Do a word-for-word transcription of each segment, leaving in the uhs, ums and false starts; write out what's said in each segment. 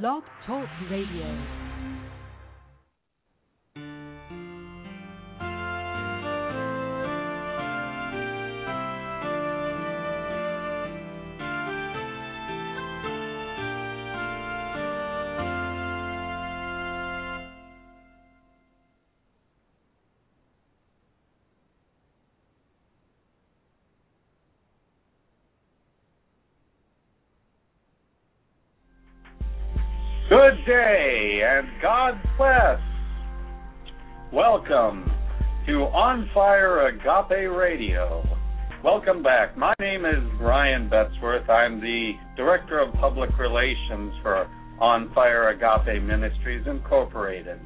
Blog Talk Radio. Good day and God bless. Welcome to Onfire Agape Radio. Welcome back. My name is Brian Betsworth. I'm the Director of Public Relations for Onfire Agape Ministries, Incorporated.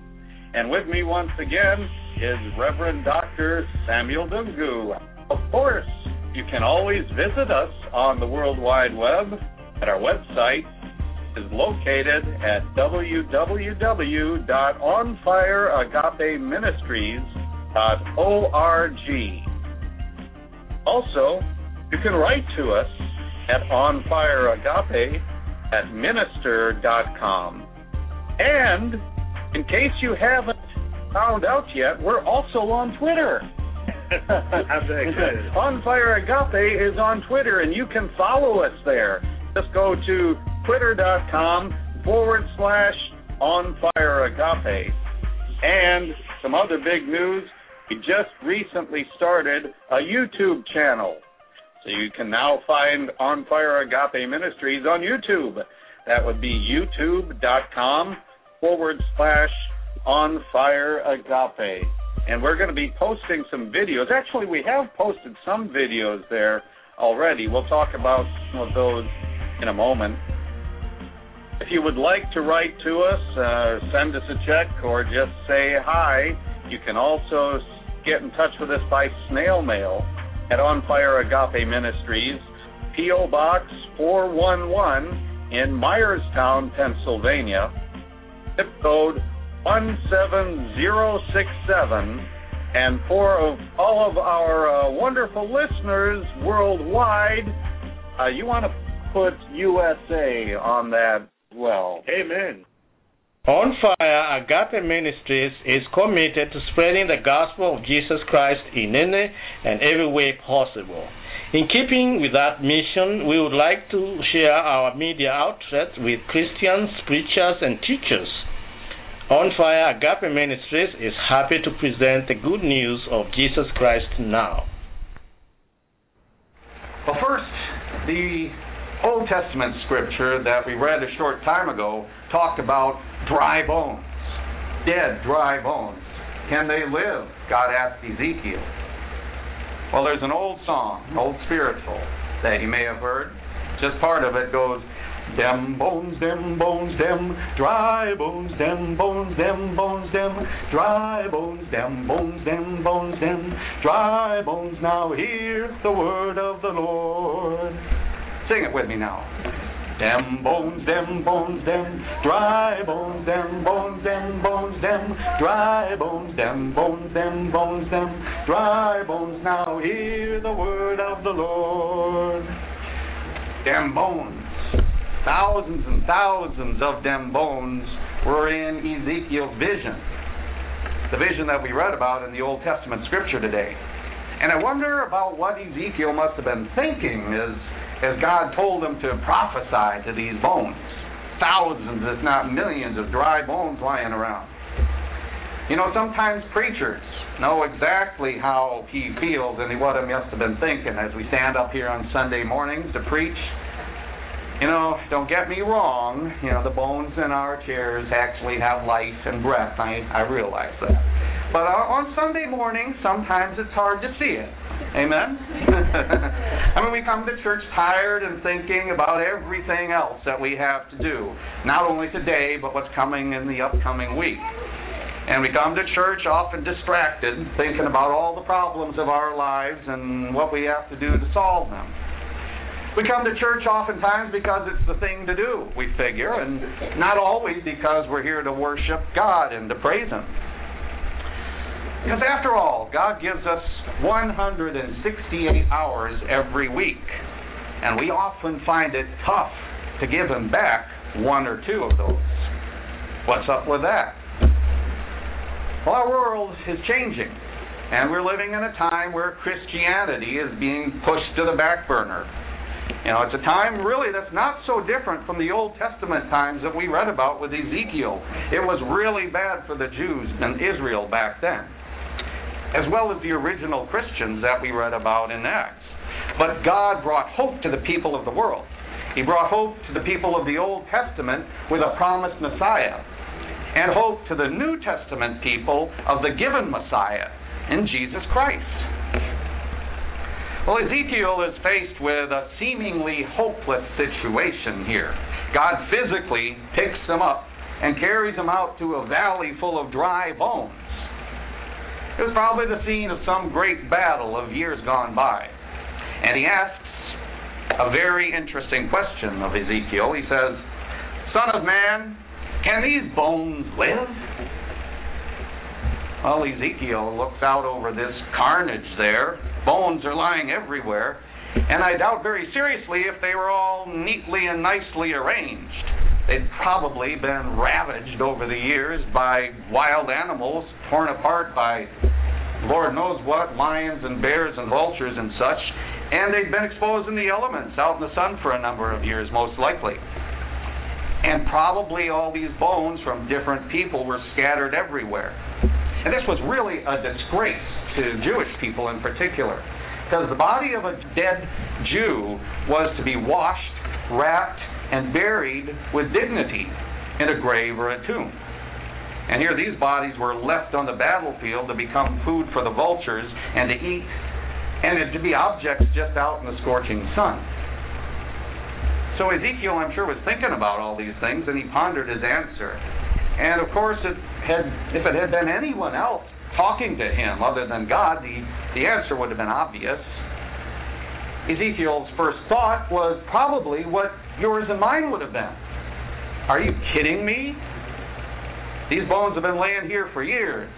And with me once again is Reverend Doctor Samuel Dungu. Of course, you can always visit us on the World Wide Web at our website, is located at w w w dot onfire agape ministries dot org. Also, you can write to us at onfire agape at minister dot com. And in case you haven't found out yet, we're also on Twitter. I'm very excited. Onfire Agape is on Twitter, and you can follow us there. Just go to twitter.com forward slash Onfire Agape. And some other big news, we just recently started a YouTube channel. So you can now find Onfire Agape Ministries on YouTube. That would be youtube.com forward slash Onfire Agape. And we're going to be posting some videos. Actually, we have posted some videos there already. We'll talk about some of those in a moment. If you would like to write to us, uh, send us a check, or just say hi, you can also get in touch with us by snail mail at Onfire Agape Ministries, P O Box four one one in Myerstown, Pennsylvania, zip code one seven zero six seven. And for all of our uh, wonderful listeners worldwide, uh, you want to put U S A on that. Well, amen. Onfire Agape Ministries is committed to spreading the gospel of Jesus Christ in any and every way possible. In keeping with that mission, we would like to share our media outlets with Christians, preachers, and teachers. Onfire Agape Ministries is happy to present the good news of Jesus Christ now. Well, first, the Old Testament scripture that we read a short time ago talked about dry bones, dead dry bones. Can they live? God asked Ezekiel. Well, there's an old song, an old spiritual that you may have heard. Just part of it goes, dem bones, dem bones, dem dry bones, dem bones, dem bones, dem dry bones, dem bones, dem bones, dem dry bones. Now hear the word of the Lord. Sing it with me now. Dem bones, dem bones, dem dry bones, dem bones, dem bones, dem dry bones, dem bones, dem bones, dem dry bones. Now hear the word of the Lord. Dem bones. Thousands and thousands of dem bones were in Ezekiel's vision. The vision that we read about in the Old Testament scripture today. And I wonder about what Ezekiel must have been thinking as as God told them to prophesy to these bones. Thousands, if not millions, of dry bones lying around. You know, sometimes preachers know exactly how he feels and what he must have been thinking as we stand up here on Sunday mornings to preach. You know, don't get me wrong, you know, the bones in our chairs actually have life and breath. I, I realize that. But on Sunday mornings, sometimes it's hard to see it. Amen? I mean, we come to church tired and thinking about everything else that we have to do, not only today, but what's coming in the upcoming week. And we come to church often distracted, thinking about all the problems of our lives and what we have to do to solve them. We come to church oftentimes because it's the thing to do, we figure, and not always because we're here to worship God and to praise Him. Because after all, God gives us one hundred sixty-eight hours every week, and we often find it tough to give Him back one or two of those. What's up with that? Well, our world is changing, and we're living in a time where Christianity is being pushed to the back burner. You know, it's a time really that's not so different from the Old Testament times that we read about with Ezekiel. It was really bad for the Jews and Israel back then, as well as the original Christians that we read about in Acts. But God brought hope to the people of the world. He brought hope to the people of the Old Testament with a promised Messiah, and hope to the New Testament people of the given Messiah in Jesus Christ. Well, Ezekiel is faced with a seemingly hopeless situation here. God physically picks him up and carries him out to a valley full of dry bones. It was probably the scene of some great battle of years gone by. And he asks a very interesting question of Ezekiel. He says, "Son of man, can these bones live?" Well, Ezekiel looks out over this carnage there. Bones are lying everywhere, and I doubt very seriously if they were all neatly and nicely arranged. They'd probably been ravaged over the years by wild animals, torn apart by Lord knows what, lions and bears and vultures and such, and they'd been exposed in the elements, out in the sun for a number of years, most likely. And probably all these bones from different people were scattered everywhere. And this was really a disgrace to Jewish people in particular, because the body of a dead Jew was to be washed, wrapped, and buried with dignity in a grave or a tomb. And here these bodies were left on the battlefield to become food for the vultures and to eat, and to be objects just out in the scorching sun. So Ezekiel, I'm sure, was thinking about all these things, and he pondered his answer. And of course, it had, if it had been anyone else talking to him other than God, the, the answer would have been obvious. Ezekiel's first thought was probably what yours and mine would have been. Are you kidding me? These bones have been laying here for years.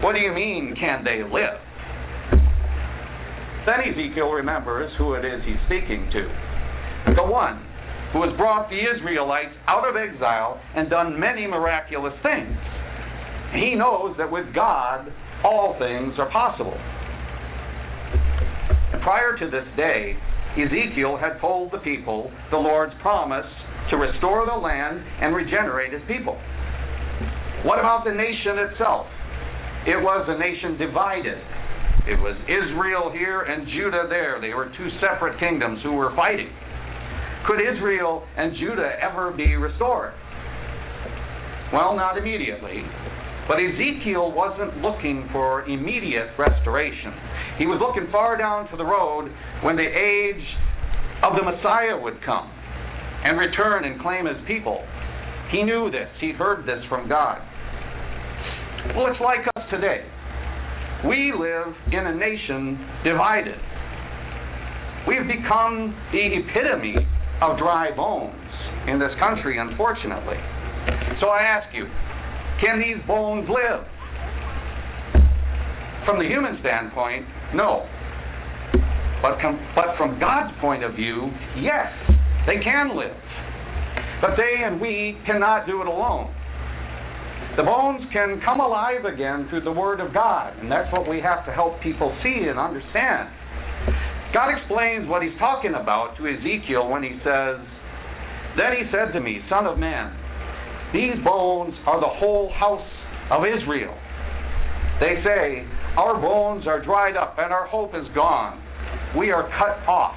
What do you mean, can they live? Then Ezekiel remembers who it is he's speaking to. The one who has brought the Israelites out of exile and done many miraculous things. He knows that with God, all things are possible. Prior to this day, Ezekiel had told the people the Lord's promise to restore the land and regenerate his people. What about the nation itself? It was a nation divided. It was Israel here and Judah there. They were two separate kingdoms who were fighting. Could Israel and Judah ever be restored? Well, not immediately. But Ezekiel wasn't looking for immediate restoration. He was looking far down to the road when the age of the Messiah would come and return and claim his people. He knew this. He'd heard this from God. Well, it's like us today. We live in a nation divided. We've become the epitome of dry bones in this country, unfortunately. So I ask you, can these bones live? From the human standpoint, no. But, com- but from God's point of view, yes, they can live. But they and we cannot do it alone. The bones can come alive again through the Word of God, and that's what we have to help people see and understand. God explains what he's talking about to Ezekiel when he says, "Then he said to me, Son of man, these bones are the whole house of Israel. They say, our bones are dried up and our hope is gone. We are cut off.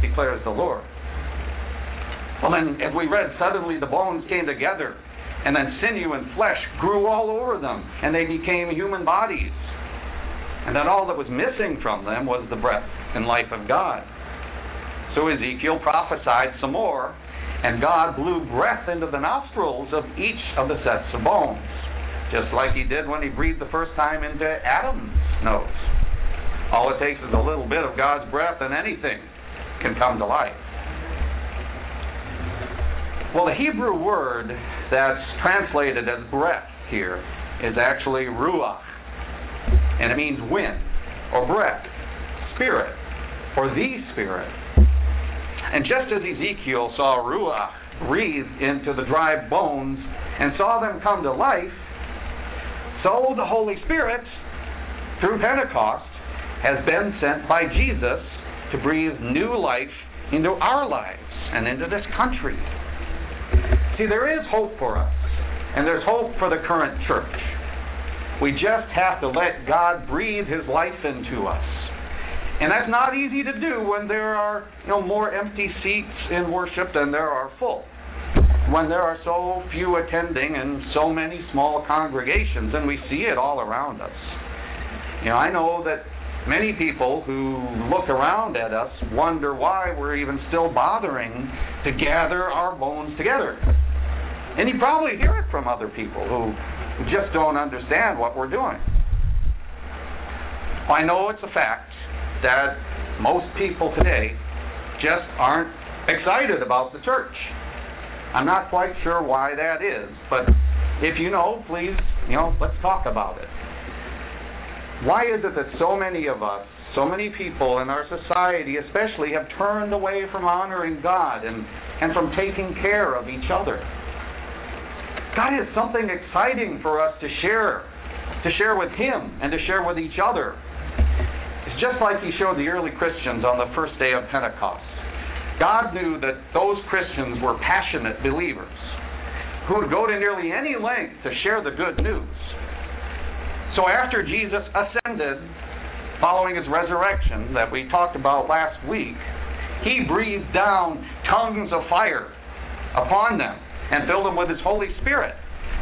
declares the Lord." Well, then, as we read, suddenly the bones came together, and then sinew and flesh grew all over them, and they became human bodies. And then all that was missing from them was the breath and life of God. So Ezekiel prophesied some more, And God blew breath into the nostrils of each of the sets of bones, just like he did when he breathed the first time into Adam's nose. All it takes is a little bit of God's breath and anything can come to life. Well, the Hebrew word that's translated as breath here is actually ruach, and it means wind or breath, spirit, or the spirit. And just as Ezekiel saw ruach breathe into the dry bones and saw them come to life, so the Holy Spirit, through Pentecost, has been sent by Jesus to breathe new life into our lives and into this country. See, there is hope for us, and there's hope for the current church. We just have to let God breathe his life into us. And that's not easy to do when there are, you know, more empty seats in worship than there are full, when there are so few attending and so many small congregations, and we see it all around us. You know, I know that many people who look around at us wonder why we're even still bothering to gather our bones together. And you probably hear it from other people who just don't understand what we're doing. I know it's a fact that most people today just aren't excited about the church. I'm not quite sure why that is, but if you know, please, you know, let's talk about it. Why is it that so many of us, so many people in our society especially, have turned away from honoring God and, and from taking care of each other? God has something exciting for us to share, to share with him and to share with each other. It's just like he showed the early Christians on the first day of Pentecost. God knew that those Christians were passionate believers who would go to nearly any length to share the good news. So after Jesus ascended, following his resurrection that we talked about last week, he breathed down tongues of fire upon them and filled them with his Holy Spirit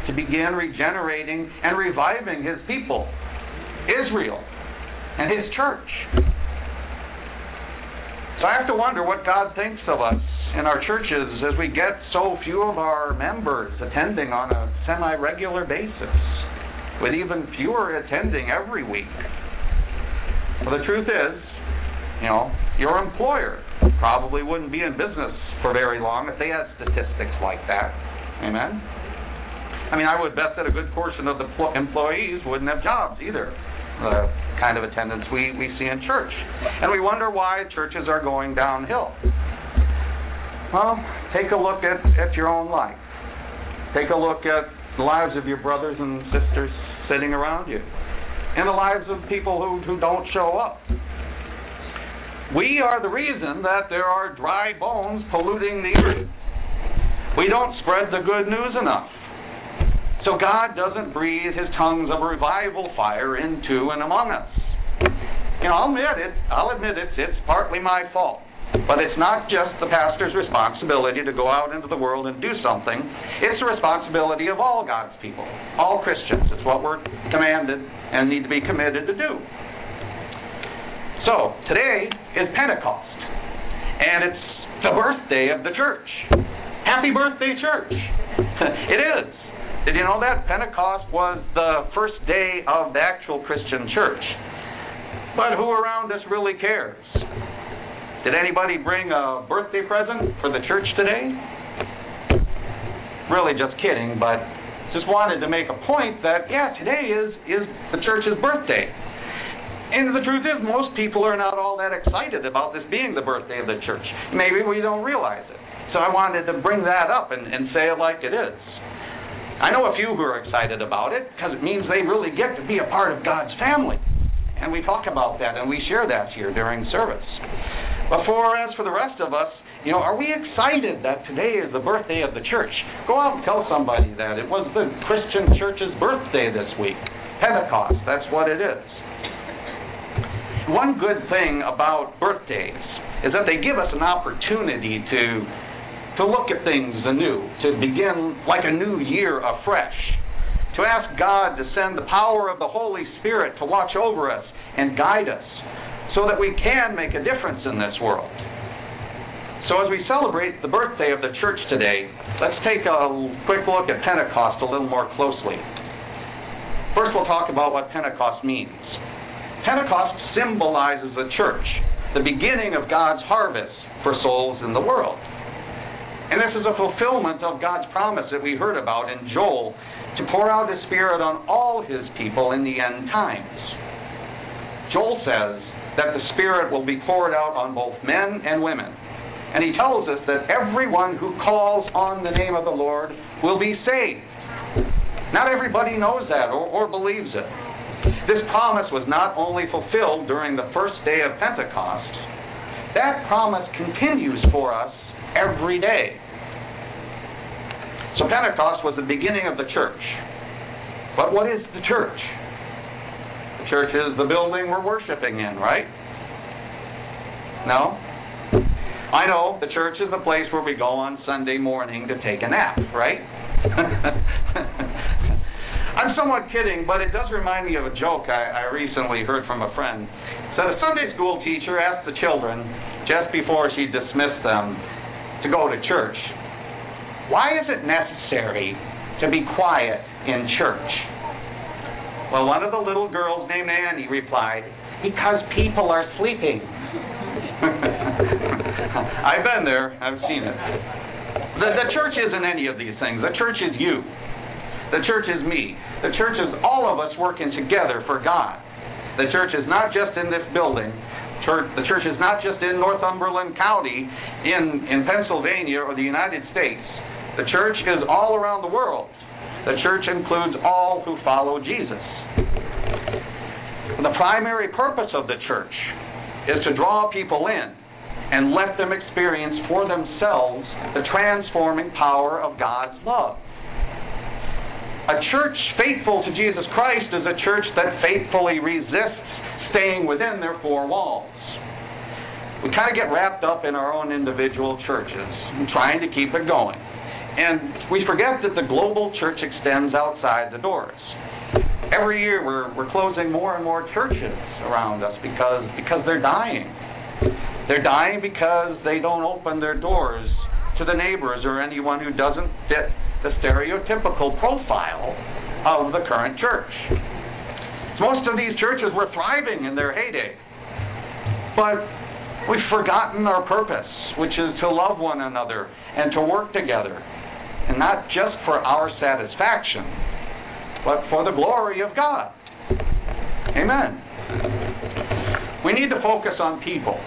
to begin regenerating and reviving his people, Israel, and his church. So I have to wonder what God thinks of us in our churches as we get so few of our members attending on a semi-regular basis, with even fewer attending every week. Well, the truth is, you know, your employer probably wouldn't be in business for very long if they had statistics like that. Amen? I mean, I would bet that a good portion of the employees wouldn't have jobs either, the kind of attendance we, we see in church. And we wonder why churches are going downhill. Well, take a look at, at your own life. Take a look at the lives of your brothers and sisters sitting around you, and the lives of people who, who don't show up. We are the reason that there are dry bones polluting the earth. We don't spread the good news enough. So God doesn't breathe his tongues of revival fire into and among us. You know, I'll admit it, I'll admit it, it's partly my fault. But it's not just the pastor's responsibility to go out into the world and do something. It's the responsibility of all God's people, all Christians. It's what we're commanded and need to be committed to do. So, today is Pentecost, and it's the birthday of the church. Happy birthday, church! It is. Did you know that? Pentecost was the first day of the actual Christian church. But who around us really cares? Did anybody bring a birthday present for the church today? Really just kidding, but just wanted to make a point that, yeah, today is, is the church's birthday. And the truth is, most people are not all that excited about this being the birthday of the church. Maybe we don't realize it. So I wanted to bring that up and, and say it like it is. I know a few who are excited about it because it means they really get to be a part of God's family. And we talk about that and we share that here during service. But for as for the rest of us, you know, are we excited that today is the birthday of the church? Go out and tell somebody that. It was the Christian church's birthday this week. Pentecost, that's what it is. One good thing about birthdays is that they give us an opportunity to to look at things anew, to begin like a new year afresh, to ask God to send the power of the Holy Spirit to watch over us and guide us so that we can make a difference in this world. So as we celebrate the birthday of the church today, let's take a quick look at Pentecost a little more closely. First, we'll talk about what Pentecost means. Pentecost symbolizes the church, the beginning of God's harvest for souls in the world. And this is a fulfillment of God's promise that we heard about in Joel, to pour out His Spirit on all His people in the end times. Joel says that the Spirit will be poured out on both men and women. And he tells us that everyone who calls on the name of the Lord will be saved. Not everybody knows that or, or believes it. This promise was not only fulfilled during the first day of Pentecost, that promise continues for us every day. So Pentecost was the beginning of the church. But what is the church? The church is the building we're worshiping in, right? No? I know the church is the place where we go on Sunday morning to take a nap, right? I'm somewhat kidding, but it does remind me of a joke I, I recently heard from a friend. So the Sunday school teacher asked the children, just before she dismissed them, to go to church, "Why is it necessary to be quiet in church?" Well, one of the little girls named Annie replied, "Because people are sleeping." I've been there. I've seen it. The, the church isn't any of these things. The church is you. The church is me. The church is all of us working together for God. The church is not just in this building. Church, the church is not just in Northumberland County, in, in Pennsylvania, or the United States. The church is all around the world. The church includes all who follow Jesus. The primary purpose of the church is to draw people in and let them experience for themselves the transforming power of God's love. A church faithful to Jesus Christ is a church that faithfully resists staying within their four walls. We kind of get wrapped up in our own individual churches, trying to keep it going. And we forget that the global church extends outside the doors. Every year we're, we're closing more and more churches around us because, because they're dying. They're dying because they don't open their doors to the neighbors or anyone who doesn't fit the stereotypical profile of the current church. So most of these churches were thriving in their heyday, but we've forgotten our purpose, which is to love one another and to work together, and not just for our satisfaction, but for the glory of God. Amen. We need to focus on people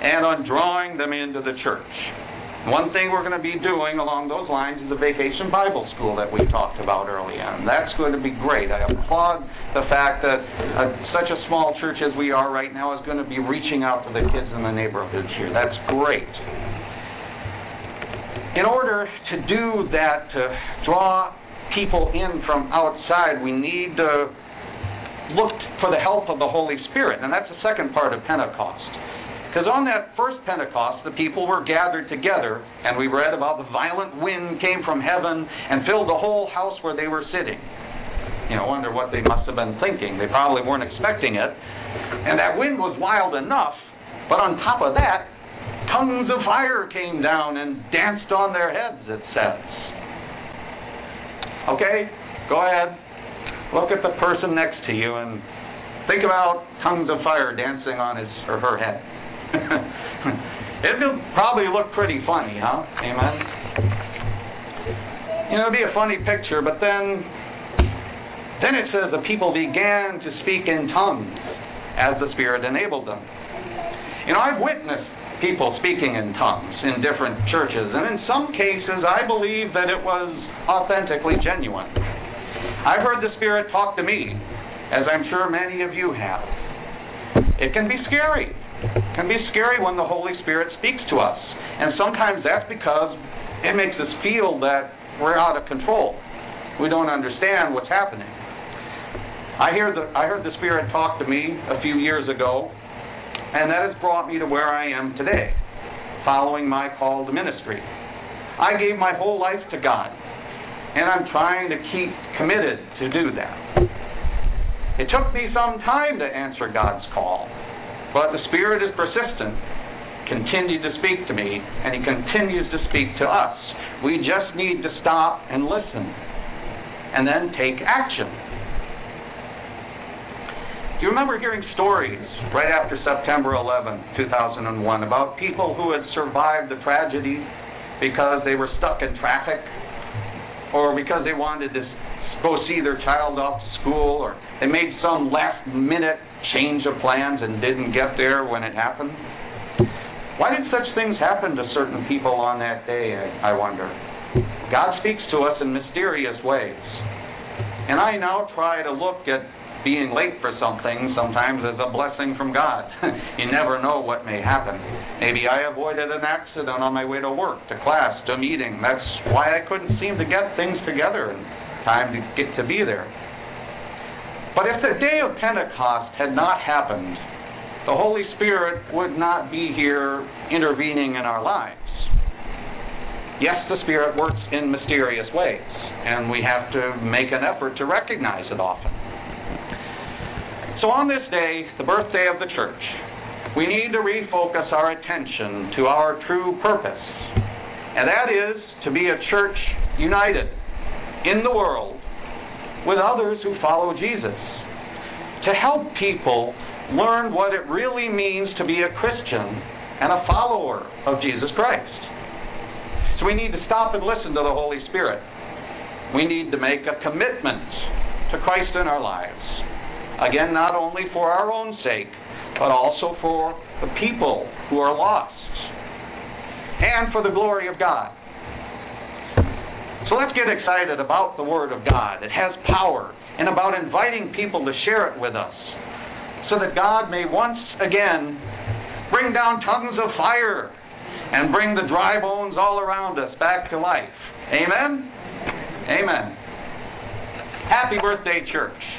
and on drawing them into the church. One thing we're going to be doing along those lines is the Vacation Bible School that we talked about earlier, and that's going to be great. I applaud the fact that uh, such a small church as we are right now is going to be reaching out to the kids in the neighborhood here. That's great. In order to do that, to draw people in from outside, we need to look for the help of the Holy Spirit, and that's the second part of Pentecost. Because on that first Pentecost, the people were gathered together, and we read about the violent wind came from heaven and filled the whole house where they were sitting. You know, wonder what they must have been thinking. They probably weren't expecting it. And that wind was wild enough, but on top of that, tongues of fire came down and danced on their heads, it says. Okay, go ahead. Look at the person next to you and think about tongues of fire dancing on his or her head. It'll probably look pretty funny, huh? Amen. You know, it'll be a funny picture, but then, then it says the people began to speak in tongues as the Spirit enabled them. You know, I've witnessed people speaking in tongues in different churches, and in some cases, I believe that it was authentically genuine. I've heard the Spirit talk to me, as I'm sure many of you have. It can be scary. It can be scary when the Holy Spirit speaks to us. And sometimes that's because it makes us feel that we're out of control. We don't understand what's happening. I hear the, I heard the Spirit talk to me a few years ago, and that has brought me to where I am today, following my call to ministry. I gave my whole life to God, and I'm trying to keep committed to do that. It took me some time to answer God's call. But the Spirit is persistent, continued to speak to me, and He continues to speak to us. We just need to stop and listen, and then take action. Do you remember hearing stories right after September eleventh, two thousand one, about people who had survived the tragedy because they were stuck in traffic, or because they wanted to go see their child off to school, or they made some last-minute change of plans and didn't get there when it happened? Why did such things happen to certain people on that day, I wonder? God speaks to us in mysterious ways. And I now try to look at being late for something sometimes as a blessing from God. You never know what may happen. Maybe I avoided an accident on my way to work, to class, to a meeting. That's why I couldn't seem to get things together in time to get to be there. But if the day of Pentecost had not happened, the Holy Spirit would not be here intervening in our lives. Yes, the Spirit works in mysterious ways, and we have to make an effort to recognize it often. So on this day, the birthday of the church, we need to refocus our attention to our true purpose, and that is to be a church united in the world with others who follow Jesus, to help people learn what it really means to be a Christian and a follower of Jesus Christ. So we need to stop and listen to the Holy Spirit. We need to make a commitment to Christ in our lives. Again, not only for our own sake, but also for the people who are lost, and for the glory of God. So let's get excited about the Word of God. It has power, and about inviting people to share it with us, so that God may once again bring down tongues of fire and bring the dry bones all around us back to life. Amen? Amen. Happy birthday, church.